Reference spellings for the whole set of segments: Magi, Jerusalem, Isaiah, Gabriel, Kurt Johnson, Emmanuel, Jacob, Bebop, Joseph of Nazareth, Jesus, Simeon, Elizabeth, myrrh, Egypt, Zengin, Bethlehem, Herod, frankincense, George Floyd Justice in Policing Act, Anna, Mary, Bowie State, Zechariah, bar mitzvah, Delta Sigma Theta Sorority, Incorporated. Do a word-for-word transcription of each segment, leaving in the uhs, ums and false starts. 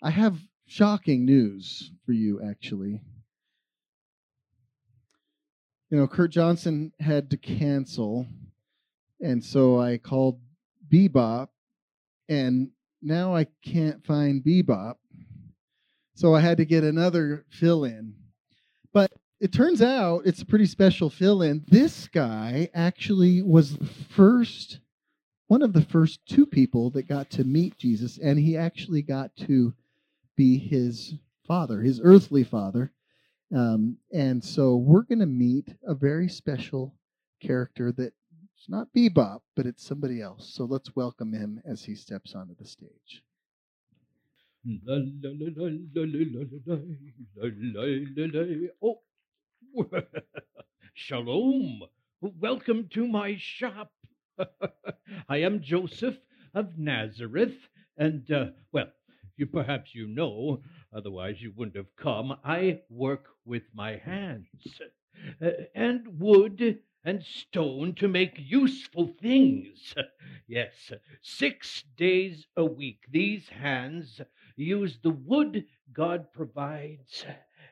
I have shocking news for you, actually. You know, Kurt Johnson had to cancel, and so I called Bebop, and now I can't find Bebop, so I had to get another fill-in. But it turns out it's a pretty special fill-in. This guy actually was the first, one of the first two people that got to meet Jesus, and he actually got to be his father, his earthly father. Um, and so we're going to meet a very special character that it's not Bebop, but it's somebody else. So let's welcome him as he steps onto the stage. Oh, shalom. Welcome to my shop. I am Joseph of Nazareth, and, uh, well, you perhaps you know, otherwise you wouldn't have come, I work with my hands, uh, and wood and stone to make useful things. Yes, six days a week, these hands use the wood God provides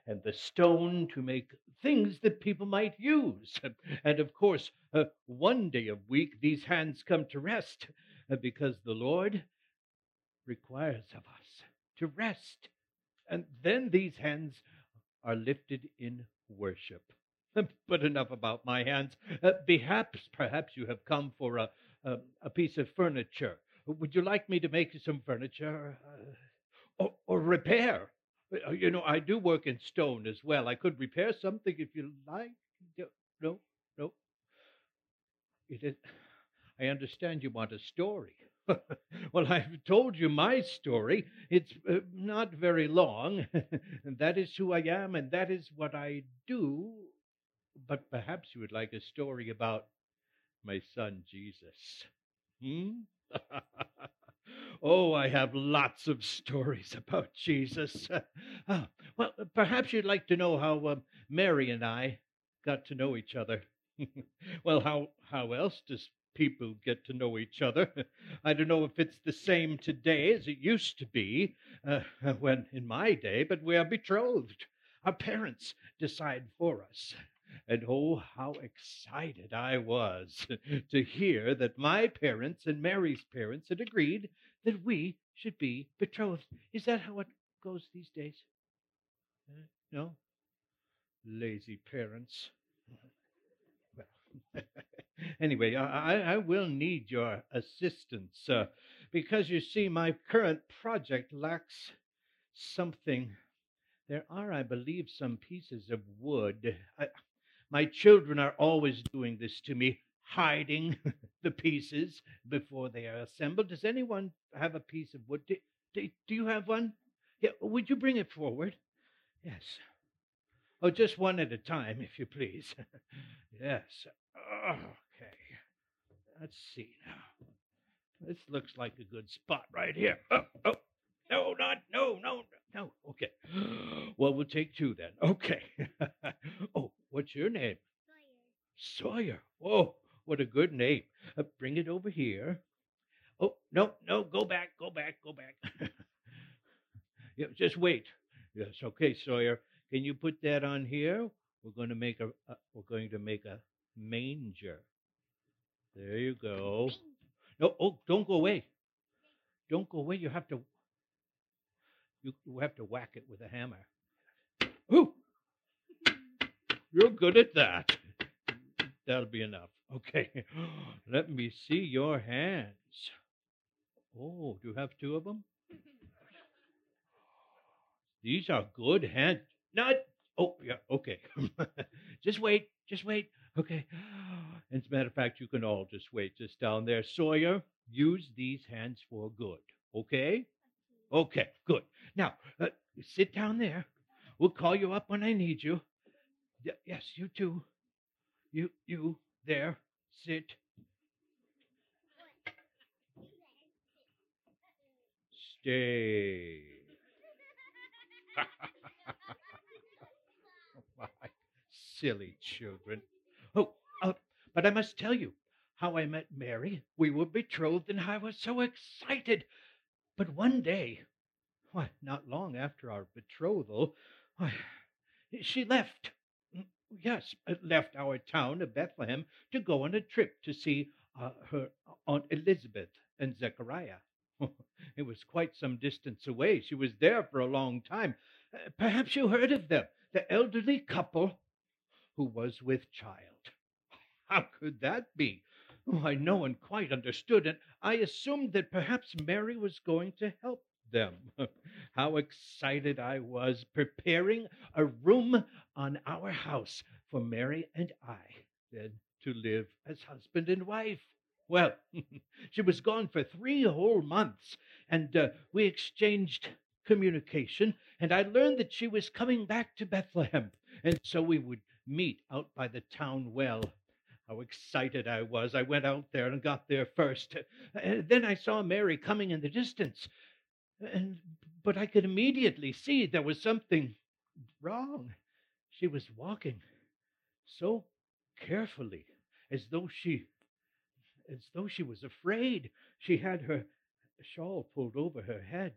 and the stone to make things that people might use. And of course, uh, one day a week, these hands come to rest uh, because the Lord requires of us to rest. And then these hands are lifted in worship. But enough about my hands. Uh, perhaps, perhaps you have come for a, a, a piece of furniture. Would you like me to make you some furniture uh, or, or repair? You know, I do work in stone as well. I could repair something if you like. No, no. It is, I understand you want a story. Well, I've told you my story. It's uh, not very long. And that is who I am, and that is what I do. But perhaps you would like a story about my son, Jesus. Hmm? Oh, I have lots of stories about Jesus. Oh, well, perhaps you'd like to know how um, Mary and I got to know each other. Well, how, how else does people get to know each other? I don't know if it's the same today as it used to be uh, when in my day, but we are betrothed. Our parents decide for us. And oh, how excited I was to hear that my parents and Mary's parents had agreed that we should be betrothed. Is that how it goes these days? Uh, no? Lazy parents. Well, anyway, I, I will need your assistance uh, because, you see, my current project lacks something. There are, I believe, some pieces of wood. I, My children are always doing this to me, hiding the pieces before they are assembled. Does anyone have a piece of wood? Do, do, do you have one? Yeah, would you bring it forward? Yes. Oh, just one at a time, if you please. Yes. Okay. Let's see now. This looks like a good spot right here. Oh, oh. No, not, no, no, no. Okay. Well, we'll take two then. Okay. Oh, what's your name? Sawyer. Sawyer. Whoa, what a good name. Uh, bring it over here. Oh, no, no, go back, go back, go back. Yeah, just wait. Yes, okay, Sawyer. Can you put that on here? We're going to make a, uh, we're going to make a manger. There you go. No, oh, don't go away. Don't go away. You have to You have to whack it with a hammer. Ooh! You're good at that. That'll be enough. Okay. Let me see your hands. Oh, do you have two of them? These are good hands. Not. Oh, yeah. Okay. Just wait. Just wait. Okay. As a matter of fact, you can all just wait just down there. Sawyer, use these hands for good. Okay? Okay, good. Now, uh, sit down there. We'll call you up when I need you. Y- yes, you too. You, you, there, sit. Stay. Oh, my silly children. Oh, uh, but I must tell you how I met Mary. We were betrothed, and I was so excited. But one day, Why, not long after our betrothal, why, she left. Yes, left our town of Bethlehem to go on a trip to see uh, her Aunt Elizabeth and Zechariah. It was quite some distance away. She was there for a long time. Uh, perhaps you heard of them, the elderly couple who was with child. How could that be? Why, no one quite understood it. I assumed that perhaps Mary was going to help them. How excited I was, preparing a room on our house for Mary and I, then to live as husband and wife. Well, she was gone for three whole months, and uh, we exchanged communication, and I learned that she was coming back to Bethlehem, and so we would meet out by the town well. How excited I was. I went out there and got there first. Uh, then I saw Mary coming in the distance. And, but I could immediately see there was something wrong. She was walking so carefully, as though she, as though she was afraid. She had her shawl pulled over her head.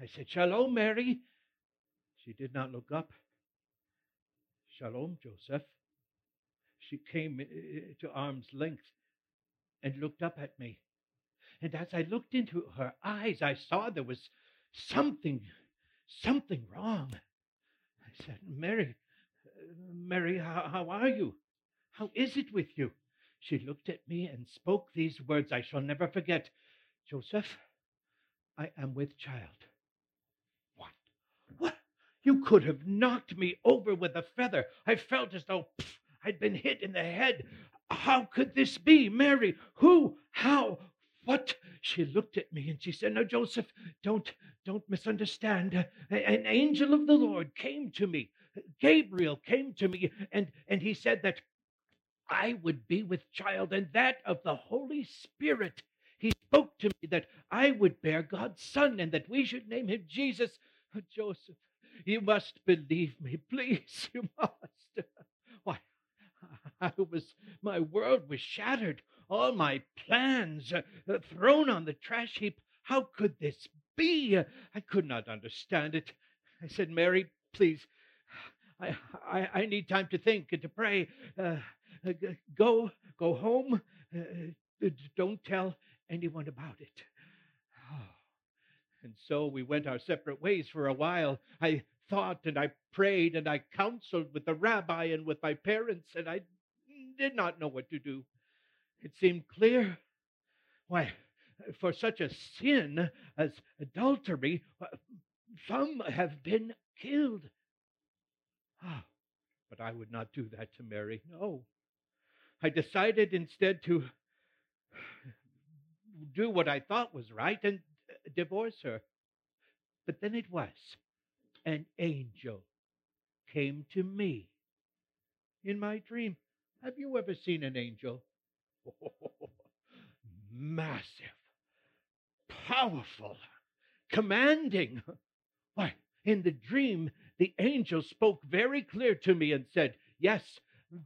I said, "Shalom, Mary." She did not look up. "Shalom, Joseph." She came to arm's length and looked up at me. And as I looked into her eyes, I saw there was something, something wrong. I said, "Mary, Mary, how, how are you? How is it with you?" She looked at me and spoke these words I shall never forget. "Joseph, I am with child." What? What? You could have knocked me over with a feather. I felt as though pff, I'd been hit in the head. How could this be, Mary? Who? How? What? She looked at me and she said, "No, Joseph, don't, don't misunderstand. An angel of the Lord came to me. Gabriel came to me, and, and he said that I would be with child, and that of the Holy Spirit. He spoke to me that I would bear God's Son, and that we should name him Jesus. Oh, Joseph, you must believe me. Please, you must." Why, I was, my world was shattered. All my plans uh, thrown on the trash heap. How could this be? Uh, I could not understand it. I said, "Mary, please, I I, I need time to think and to pray. Uh, uh, go, go home. Uh, don't tell anyone about it." Oh. And so we went our separate ways for a while. I thought and I prayed and I counseled with the rabbi and with my parents, and I did not know what to do. It seemed clear. Why, for such a sin as adultery, some have been killed. Ah, but I would not do that to Mary. No. I decided instead to do what I thought was right and divorce her. But then it was an angel came to me in my dream. Have you ever seen an angel? Oh, massive, powerful, commanding. Why, in the dream, the angel spoke very clear to me and said, "Yes,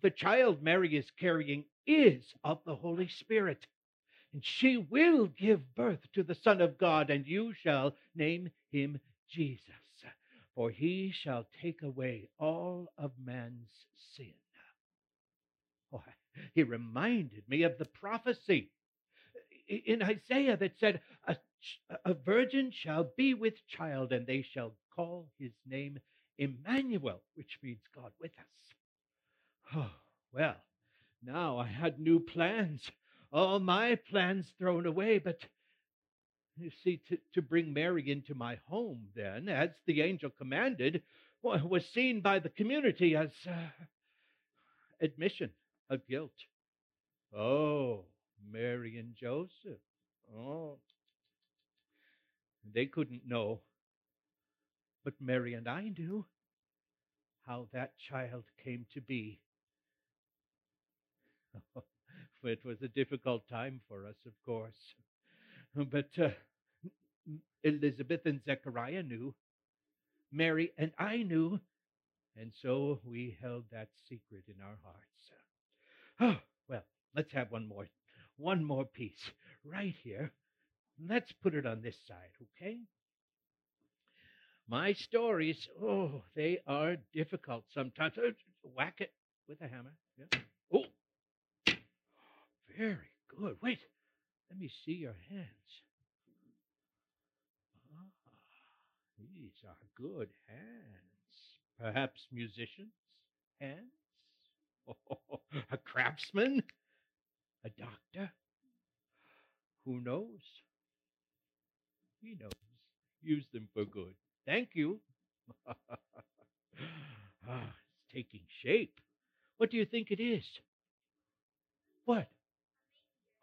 the child Mary is carrying is of the Holy Spirit, and she will give birth to the Son of God, and you shall name him Jesus, for he shall take away all of man's sin." Why, oh, he reminded me of the prophecy in Isaiah that said, a, a virgin shall be with child, and they shall call his name Emmanuel, which means God with us. Oh, well, now I had new plans, all my plans thrown away. But you see, to, to bring Mary into my home then, as the angel commanded, was seen by the community as uh, admission of guilt. Oh, Mary and Joseph. Oh. They couldn't know. But Mary and I knew how that child came to be. It was a difficult time for us, of course. But uh, Elizabeth and Zechariah knew. Mary and I knew. And so we held that secret in our hearts. Oh, well, let's have one more, one more piece right here. Let's put it on this side, okay? My stories, oh, they are difficult sometimes. Whack it with a hammer. Yeah. Oh, very good. Wait, let me see your hands. Ah, these are good hands. Perhaps musicians' hands? Oh, a craftsman? A doctor? Who knows? He knows. Use them for good. Thank you. ah, it's taking shape. What do you think it is? What?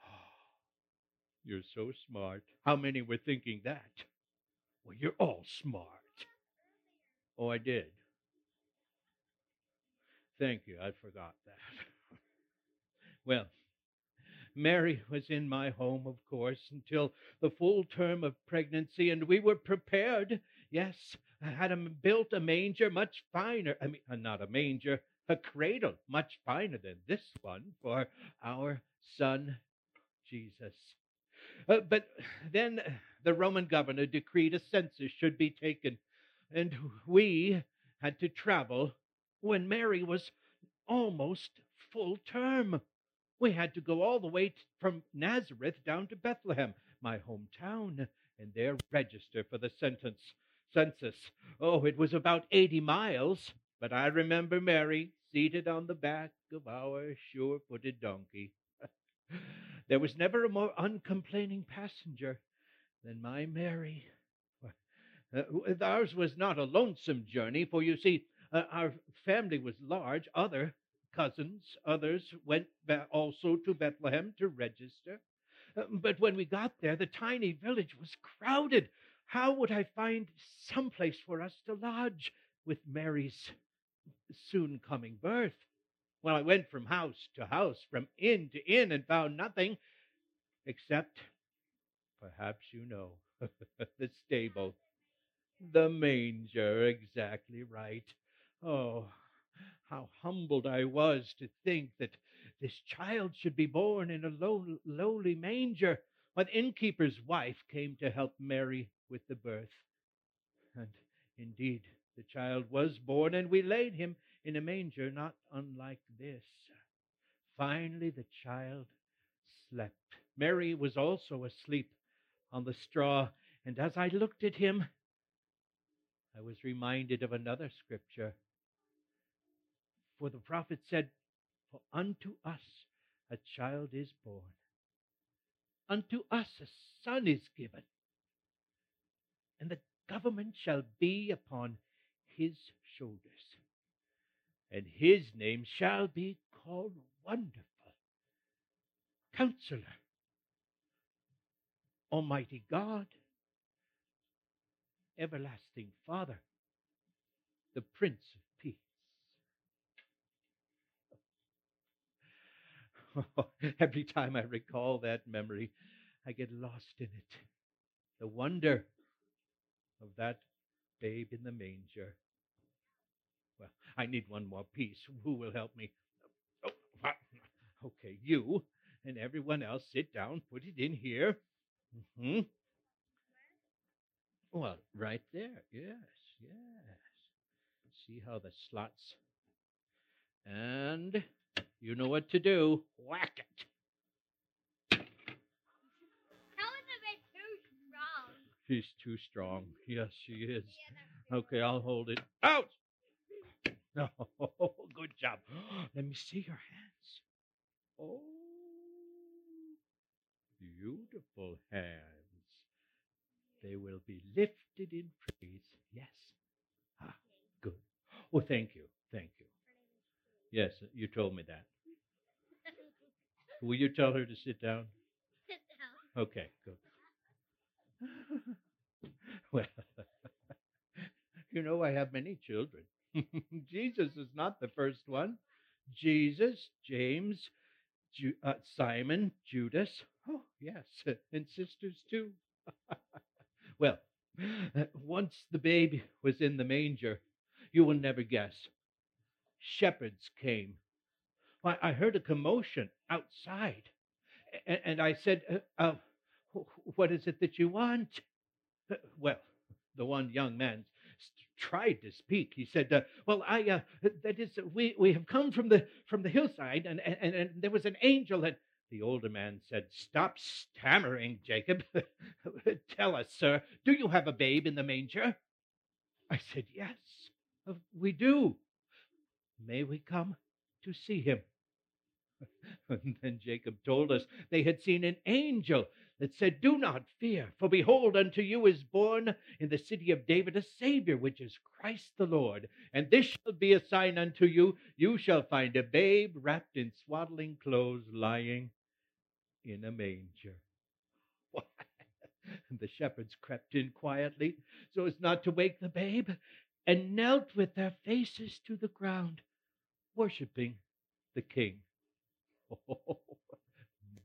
Oh, you're so smart. How many were thinking that? Well, you're all smart. Oh, I did. Thank you. I forgot that. Well, Mary was in my home, of course, until the full term of pregnancy, and we were prepared. Yes, I had a, built a manger much finer. I mean, not a manger, a cradle much finer than this one for our son, Jesus. Uh, but then the Roman governor decreed a census should be taken, and we had to travel when Mary was almost full term. We had to go all the way t- from Nazareth down to Bethlehem, my hometown, and there register for the sentence, census. Oh, it was about eighty miles, but I remember Mary seated on the back of our sure-footed donkey. There was never a more uncomplaining passenger than my Mary. Uh, ours was not a lonesome journey, for you see, uh, our family was large, other cousins, others went also to Bethlehem to register. But when we got there, the tiny village was crowded. How would I find some place for us to lodge with Mary's soon coming birth? Well, I went from house to house, from inn to inn, and found nothing except, perhaps you know, the stable, the manger. Exactly right. Oh, how humbled I was to think that this child should be born in a low, lowly manger. An innkeeper's wife came to help Mary with the birth. And indeed, the child was born, and we laid him in a manger not unlike this. Finally, the child slept. Mary was also asleep on the straw, and as I looked at him, I was reminded of another scripture. For the prophet said, For unto us a child is born, unto us a son is given, and the government shall be upon his shoulders, and his name shall be called Wonderful, Counselor, Almighty God, Everlasting Father, the Prince of Peace. Oh, every time I recall that memory, I get lost in it. The wonder of that babe in the manger. Well, I need one more piece. Who will help me? Oh, okay, you and everyone else, sit down, put it in here. Mm-hmm. Well, right there. Yes, yes. See how the slots. And you know what to do. Whack it. How is it too strong? She's too strong. Yes, she is. Yeah, okay, I'll hold it. Out! No, good job. Let me see your hands. Oh, beautiful hands. They will be lifted in praise. Yes. Ah, good. Oh, thank you. Thank you. Yes, you told me that. Will you tell her to sit down? Sit down. Okay, good. Well, you know, I have many children. Jesus is not the first one. Jesus, James, Ju- uh, Simon, Judas. Oh, yes, and sisters too. Well, uh, once the baby was in the manger, you will never guess. Shepherds came. Why, I heard a commotion outside, and, and I said, uh, uh, "What is it that you want?" Uh, well, the one young man tried to speak. He said, uh, well, I, uh, that is, we, we have come from the, from the hillside, and, and, and there was an angel. And the older man said, stop stammering, Jacob. Tell us, sir, do you have a babe in the manger? I said, yes, we do. May we come to see him? And then Jacob told us they had seen an angel that said, do not fear, for behold, unto you is born in the city of David a Savior, which is Christ the Lord. And this shall be a sign unto you. You shall find a babe wrapped in swaddling clothes, lying in a manger. What? And the shepherds crept in quietly so as not to wake the babe, and knelt with their faces to the ground, worshiping the king. Oh,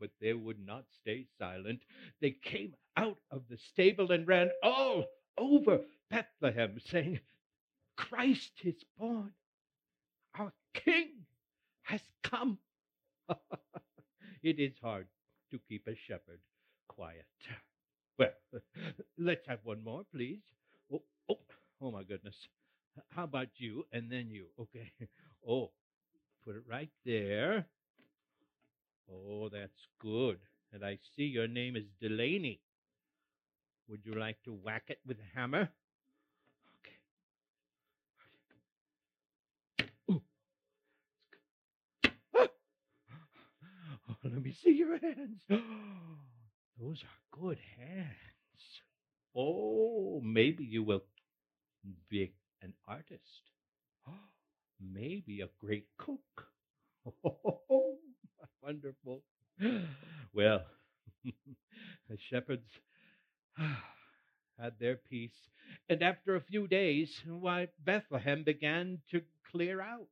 but they would not stay silent. They came out of the stable and ran all over Bethlehem, saying, Christ is born. Our king has come. It is hard to keep a shepherd quiet. Well, let's have one more, please. Oh, oh, oh my goodness. How about you and then you? Okay. Oh, put it right there. Oh, that's good. And I see your name is Delaney. Would you like to whack it with a hammer? Okay. Ooh. Ah! Oh, let me see your hands. Oh, those are good hands. Oh, maybe you will be an artist. Oh, maybe a great cook. Oh, wonderful. Well, the shepherds had their peace. And after a few days, why, Bethlehem began to clear out.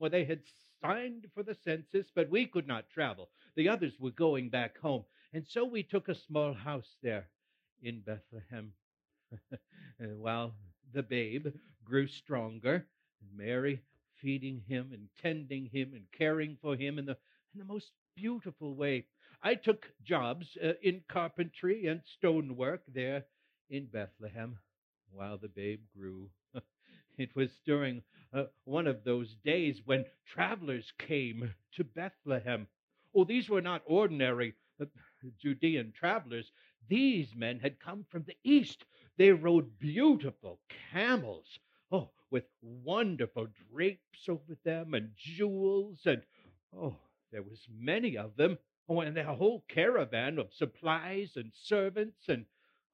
Well, they had signed for the census, but we could not travel. The others were going back home. And so we took a small house there in Bethlehem. And while the babe grew stronger, Mary feeding him and tending him and caring for him in the in the most beautiful way. I took jobs uh, in carpentry and stonework there in Bethlehem while the babe grew. It was during uh, one of those days when travelers came to Bethlehem. Oh, these were not ordinary uh, Judean travelers. These men had come from the east. They rode beautiful camels, oh, with wonderful drapes over them and jewels, and, oh, there was many of them, oh, and their whole caravan of supplies and servants, and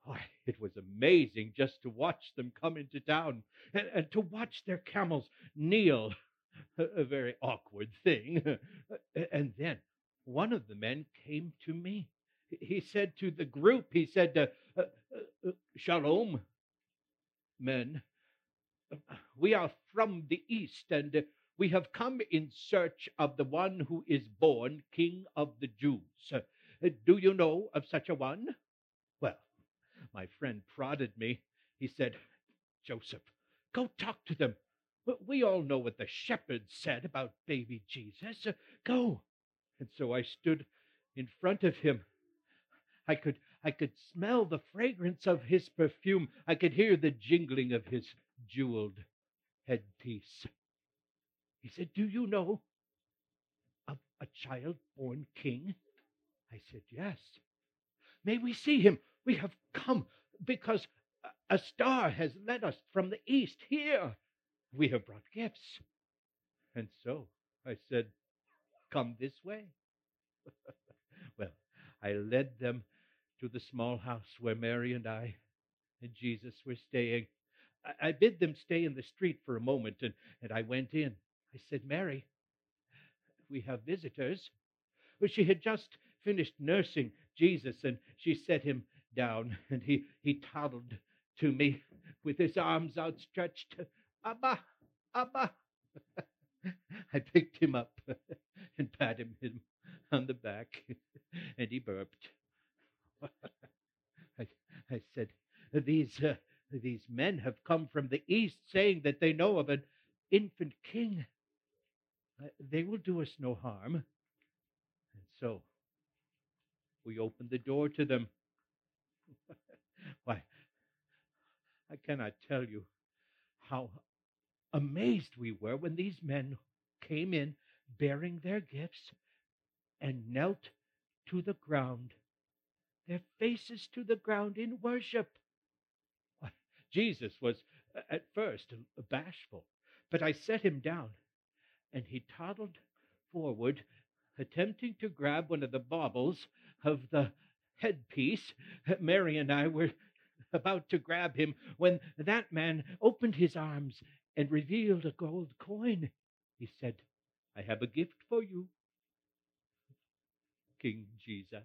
oh, it was amazing just to watch them come into town and, and to watch their camels kneel, a very awkward thing. And then one of the men came to me. He said to the group, he said, uh, uh, uh, Shalom, men, we are from the east, and uh, we have come in search of the one who is born King of the Jews. Uh, do you know of such a one? Well, my friend prodded me. He said, Joseph, go talk to them. We all know what the shepherds said about baby Jesus. Uh, go. And so I stood in front of him. I could, I could smell the fragrance of his perfume. I could hear the jingling of his jeweled headpiece. He said, do you know of a child born king? I said, yes. May we see him? We have come because a star has led us from the east here. We have brought gifts. And so I said, come this way. Well, I led them to the small house where Mary and I and Jesus were staying. I, I bid them stay in the street for a moment, and, and I went in. I said, Mary, we have visitors. Well, she had just finished nursing Jesus, and she set him down, and he, he toddled to me with his arms outstretched. Abba, Abba. I picked him up and patted him on the back, and he burped. I, I said, these, uh, these men have come from the east saying that they know of an infant king. Uh, they will do us no harm. And so we opened the door to them. Why, I cannot tell you how amazed we were when these men came in bearing their gifts and knelt to the ground, their faces to the ground in worship. Jesus was at first bashful, but I set him down, and he toddled forward, attempting to grab one of the baubles of the headpiece. Mary and I were about to grab him when that man opened his arms and revealed a gold coin. He said, "I have a gift for you, King Jesus."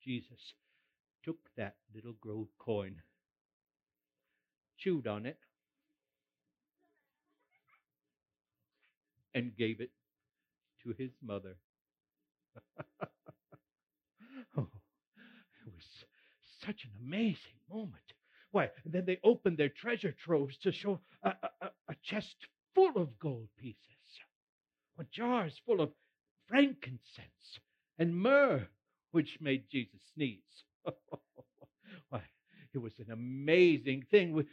Jesus took that little gold coin, chewed on it, and gave it to his mother. Oh, it was such an amazing moment. Why, then they opened their treasure troves to show a, a, a chest full of gold pieces, or jars full of frankincense and myrrh, which made Jesus sneeze. Why, it was an amazing thing. We,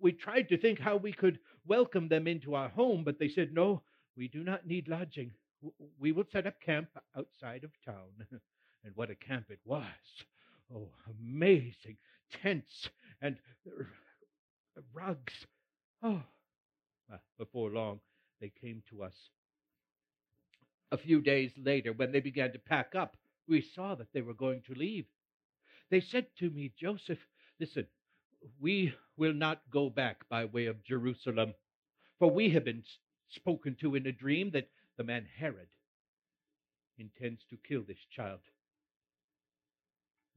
we tried to think how we could welcome them into our home, but they said, "No, we do not need lodging. We will set up camp outside of town." And what a camp it was. Oh, amazing. Tents and rugs. Oh, well, before long, they came to us. A few days later, when they began to pack up, we saw that they were going to leave. They said to me, "Joseph, listen, we will not go back by way of Jerusalem, for we have been spoken to in a dream that the man Herod intends to kill this child.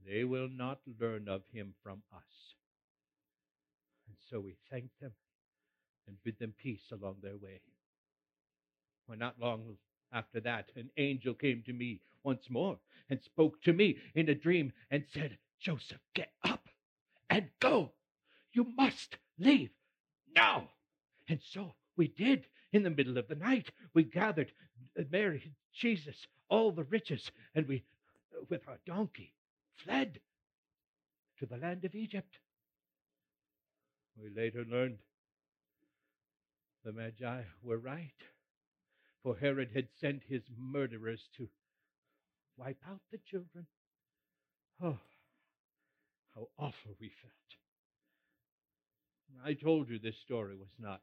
They will not learn of him from us." And so we thanked them and bid them peace along their way. Well, not long after that, an angel came to me once more and spoke to me in a dream and said, "Joseph, get up and go. You must leave now." And so we did. In the middle of the night, we gathered Mary, Jesus, all the riches, and we, with our donkey, fled to the land of Egypt. We later learned the Magi were right, for Herod had sent his murderers to wipe out the children. Oh, how awful we felt. I told you this story was not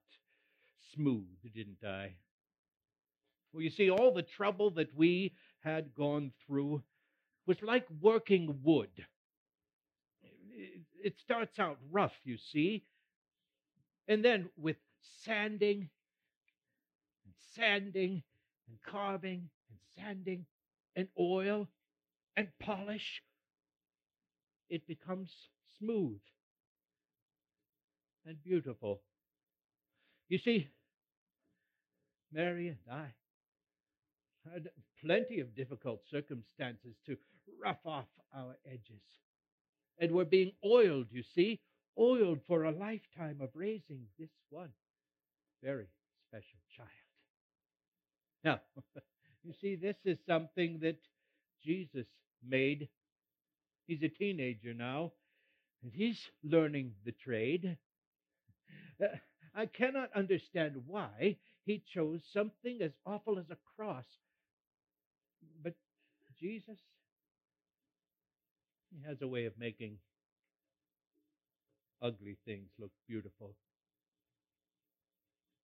smooth, didn't I? Well, you see, all the trouble that we had gone through was like working wood. It starts out rough, you see, and then with sanding, and sanding, and carving, and sanding, and oil, and polish, it becomes smooth and beautiful. You see, Mary and I had plenty of difficult circumstances to rough off our edges. And we're being oiled, you see, oiled for a lifetime of raising this one very special child. Now, you see, this is something that Jesus made. He's a teenager now, and he's learning the trade. Uh, I cannot understand why he chose something as awful as a cross. But Jesus, he has a way of making ugly things look beautiful.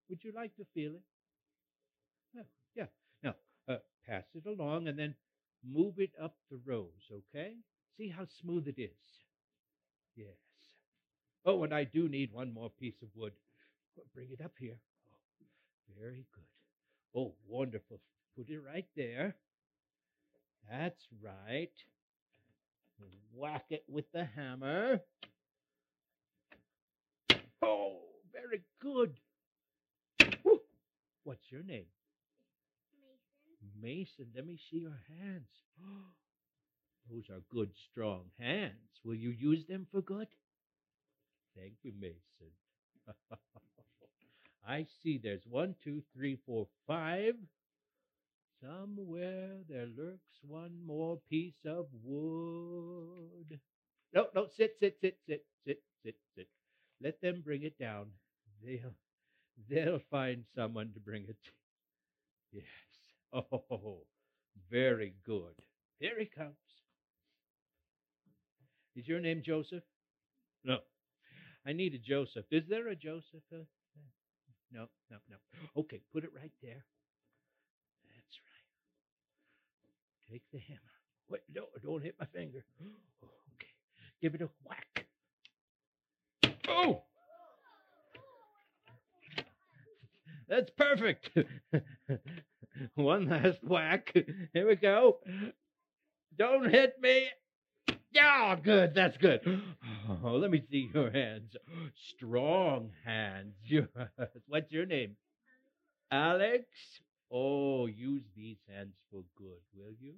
Would you like to feel it? Oh, yeah. Now, uh, pass it along and then move it up the rows, okay? See how smooth it is. Yes. Oh, and I do need one more piece of wood. Bring it up here. Oh, very good. Oh, wonderful. Put it right there. That's right. Whack it with the hammer. Oh, very good. Woo. What's your name? Mason. Mason, let me see your hands. Oh, those are good, strong hands. Will you use them for good? Thank you, Mason. I see there's one, two, three, four, five. Somewhere there lurks one more piece of wood. No, no, sit, sit, sit, sit, sit, sit, sit. Let them bring it down. They'll, they'll find someone to bring it. Yes. Oh, very good. Here he comes. Is your name Joseph? No. I need a Joseph. Is there a Joseph? No, no, no. Okay, put it right there. That's right. Take the hammer. Wait, no, don't hit my finger. Okay. Give it a whack. Oh! That's perfect. One last whack. Here we go. Don't hit me. Yeah, oh, good. That's good. Oh, let me see your hands. Strong hands. What's your name? Alex. Oh, use these hands for good, will you?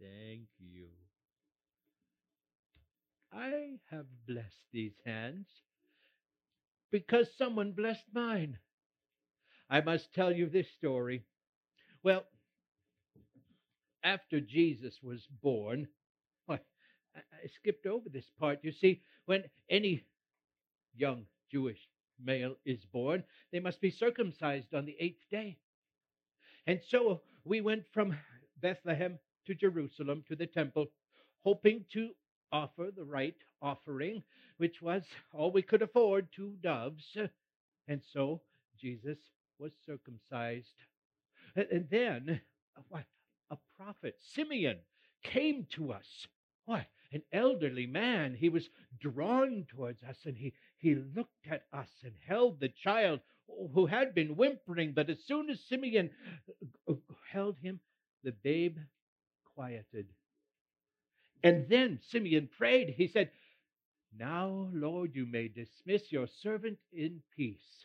Thank you. I have blessed these hands because someone blessed mine. I must tell you this story. Well, after Jesus was born, I skipped over this part. You see, when any young Jewish male is born, they must be circumcised on the eighth day. And so we went from Bethlehem to Jerusalem to the temple, hoping to offer the right offering, which was all we could afford, two doves. And so Jesus was circumcised. And then a prophet, Simeon, came to us. Why, an elderly man. He was drawn towards us, and he, he looked at us and held the child who had been whimpering. But as soon as Simeon held him, the babe quieted. And then Simeon prayed. He said, "Now, Lord, you may dismiss your servant in peace,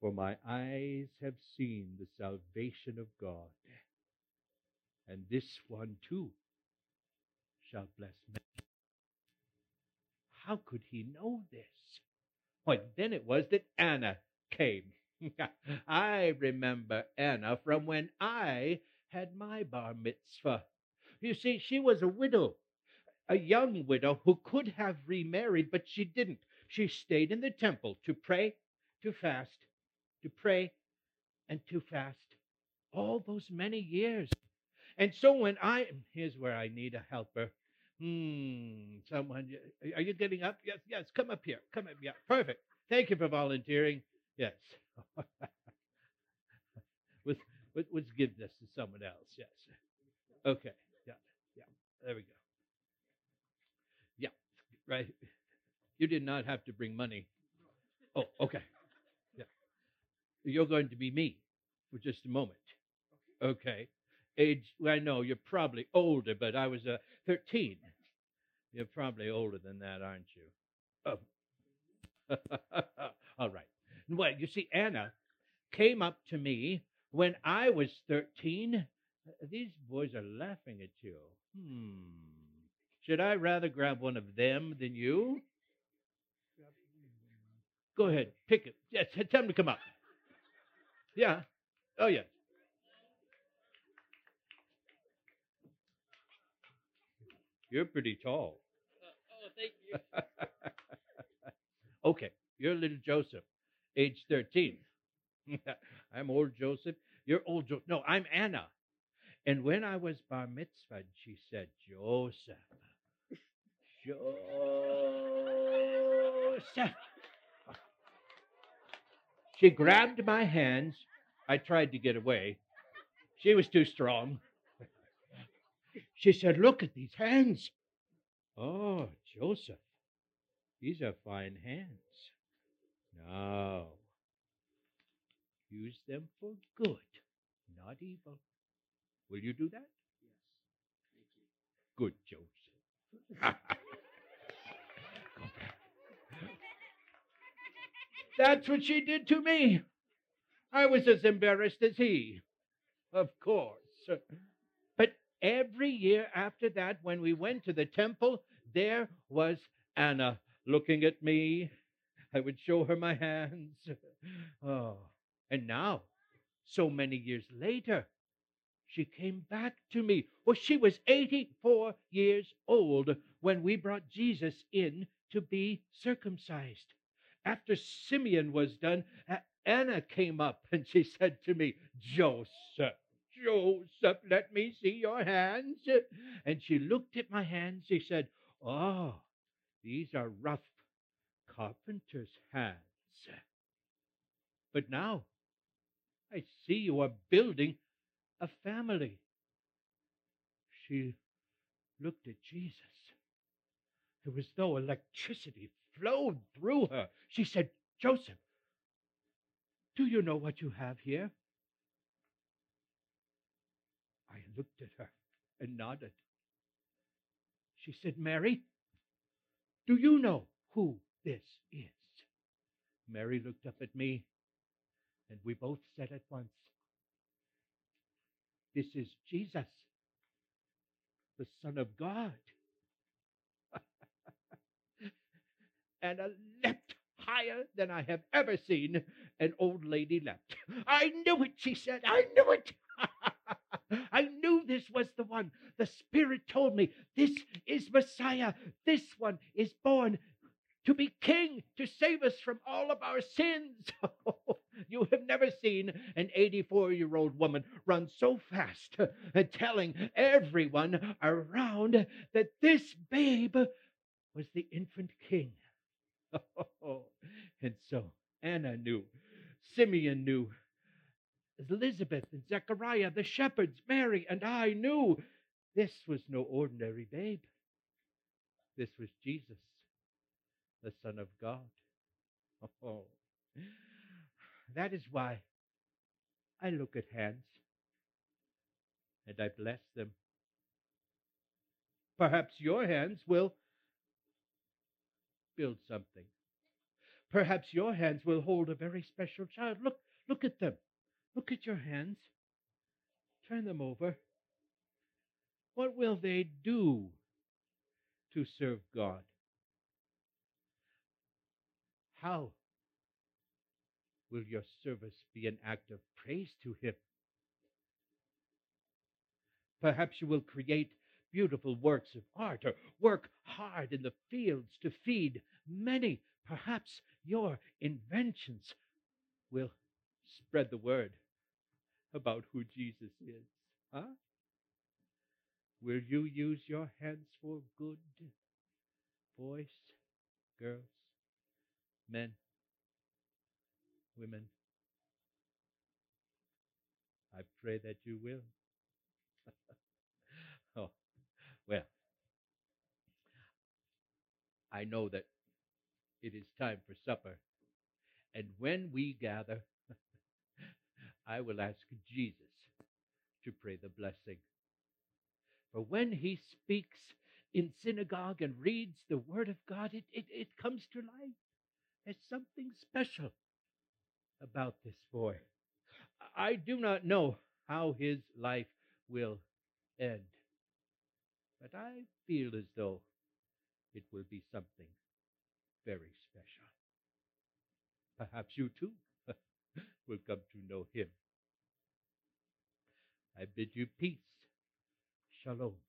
for my eyes have seen the salvation of God. And this one, too, shall bless me." How could he know this? Well, then it was that Anna came. I remember Anna from when I had my bar mitzvah. You see, she was a widow, a young widow who could have remarried, but she didn't. She stayed in the temple to pray, to fast, to pray, and to fast all those many years. And so when I, here's where I need a helper. Hmm, someone, are you getting up? Yes, yes, come up here. Come up, yeah, perfect. Thank you for volunteering. Yes. let's, let's give this to someone else, yes. Okay, yeah, yeah, there we go. Yeah, right. You did not have to bring money. Oh, okay, yeah. You're going to be me for just a moment. Okay. Age, well, I know you're probably older, but I was uh, thirteen. You're probably older than that, aren't you? Oh. All right. Well, you see, Anna came up to me when I was thirteen. These boys are laughing at you. Hmm. Should I rather grab one of them than you? Go ahead, pick it. Yes, tell them to come up. Yeah. Oh, yeah. You're pretty tall. Uh, oh, thank you. Okay, you're little Joseph, age thirteen. I'm old Joseph. You're old Joseph. No, I'm Anna. And when I was bar mitzvah, she said, "Joseph, Joseph." She grabbed my hands. I tried to get away. She was too strong. She said, "Look at these hands. Oh, Joseph, these are fine hands. Now, use them for good, not evil. Will you do that?" "Yes." "Thank you." "Good, Joseph." That's what she did to me. I was as embarrassed as he, of course. Every year after that, when we went to the temple, there was Anna looking at me. I would show her my hands. Oh, and now, so many years later, she came back to me. Well, she was eighty-four years old when we brought Jesus in to be circumcised. After Simeon was done, Anna came up and she said to me, Joseph, Joseph, let me see your hands. And she looked at my hands. She said, oh, these are rough carpenter's hands. But now I see you are building a family. She looked at Jesus. It was as though electricity flowed through her. She said, Joseph, do you know what you have here? I looked at her and nodded. She said, Mary, do you know who this is? Mary looked up at me, and we both said at once, this is Jesus, the Son of God. And I leapt higher than I have ever seen. An old lady leapt. I knew it, she said. I knew it. I knew this was the one. The Spirit told me, this is Messiah. This one is born to be king, to save us from all of our sins. You have never seen an eighty-four-year-old woman run so fast, and telling everyone around that this babe was the infant king. And so Anna knew, Simeon knew, Elizabeth and Zechariah, the shepherds, Mary and I knew this was no ordinary babe. This was Jesus, the Son of God. Oh, that is why I look at hands and I bless them. Perhaps your hands will build something. Perhaps your hands will hold a very special child. Look, look at them. Look at your hands. Turn them over. What will they do to serve God? How will your service be an act of praise to Him? Perhaps you will create beautiful works of art or work hard in the fields to feed many. Perhaps your inventions will spread the word about who Jesus is. Huh? Will you use your hands for good? Boys, girls, men, women. I pray that you will. Oh, well, I know that it is time for supper. And when we gather, I will ask Jesus to pray the blessing. For when He speaks in synagogue and reads the Word of God, it, it, it comes to life. There's something special about this boy. I do not know how his life will end, but I feel as though it will be something very special. Perhaps you too will come to know Him. I bid you peace. Shalom.